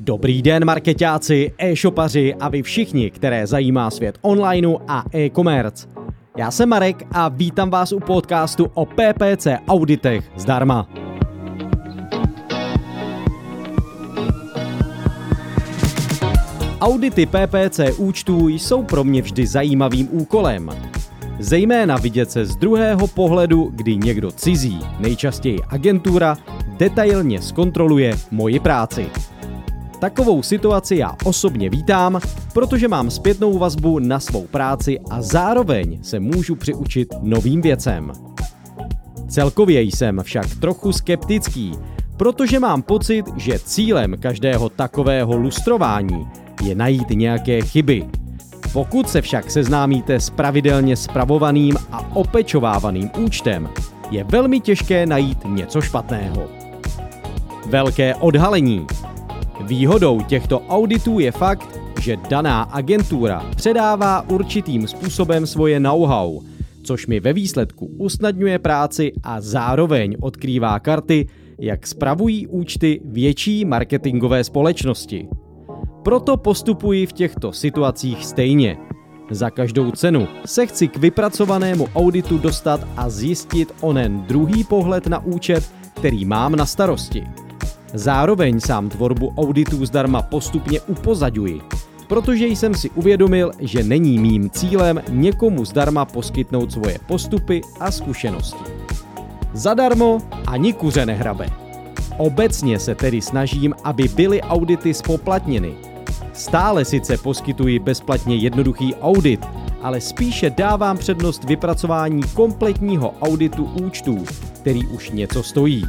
Dobrý den marketáci, e-shopaři a vy všichni, které zajímá svět online a e-commerce. Já jsem Marek a vítám vás u podcastu o PPC auditech zdarma. Audity PPC účtů jsou pro mě vždy zajímavým úkolem. Zejména vidět se z druhého pohledu, kdy někdo cizí, nejčastěji agentura, detailně zkontroluje moji práci. Takovou situaci já osobně vítám, protože mám zpětnou vazbu na svou práci a zároveň se můžu přiučit novým věcem. Celkově jsem však trochu skeptický, protože mám pocit, že cílem každého takového lustrování je najít nějaké chyby. Pokud se však seznámíte s pravidelně spravovaným a opečovávaným účtem, je velmi těžké najít něco špatného. Velké odhalení. Výhodou těchto auditů je fakt, že daná agentura předává určitým způsobem svoje know-how, což mi ve výsledku usnadňuje práci a zároveň odkrývá karty, jak spravují účty větší marketingové společnosti. Proto postupuji v těchto situacích stejně. Za každou cenu se chci k vypracovanému auditu dostat a zjistit onen druhý pohled na účet, který mám na starosti. Zároveň sám tvorbu auditů zdarma postupně upozaďuji, protože jsem si uvědomil, že není mým cílem někomu zdarma poskytnout svoje postupy a zkušenosti. Zadarmo ani kuře nehrabe. Obecně se tedy snažím, aby byly audity spoplatněny. Stále sice poskytuji bezplatně jednoduchý audit, ale spíše dávám přednost vypracování kompletního auditu účtů, který už něco stojí.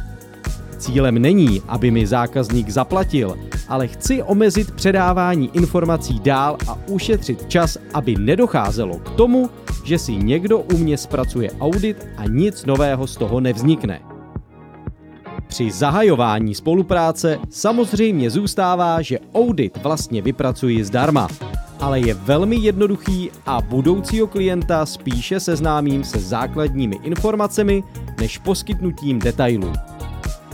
Cílem není, aby mi zákazník zaplatil, ale chci omezit předávání informací dál a ušetřit čas, aby nedocházelo k tomu, že si někdo u mě zpracuje audit a nic nového z toho nevznikne. Při zahajování spolupráce samozřejmě zůstává, že audit vlastně vypracuji zdarma, ale je velmi jednoduchý a budoucího klienta spíše seznámím se základními informacemi než poskytnutím detailů.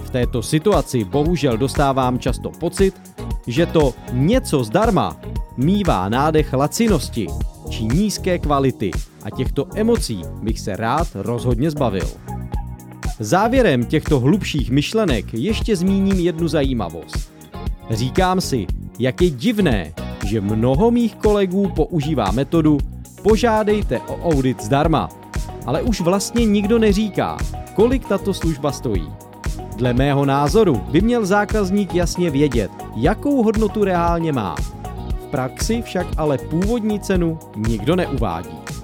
V této situaci bohužel dostávám často pocit, že to něco zdarma mívá nádech lacinosti či nízké kvality a těchto emocí bych se rád rozhodně zbavil. Závěrem těchto hlubších myšlenek ještě zmíním jednu zajímavost. Říkám si, jak je divné, že mnoho mých kolegů používá metodu požádejte o audit zdarma, ale už vlastně nikdo neříká, kolik tato služba stojí. Dle mého názoru by měl zákazník jasně vědět, jakou hodnotu reálně má. V praxi však ale původní cenu nikdo neuvádí.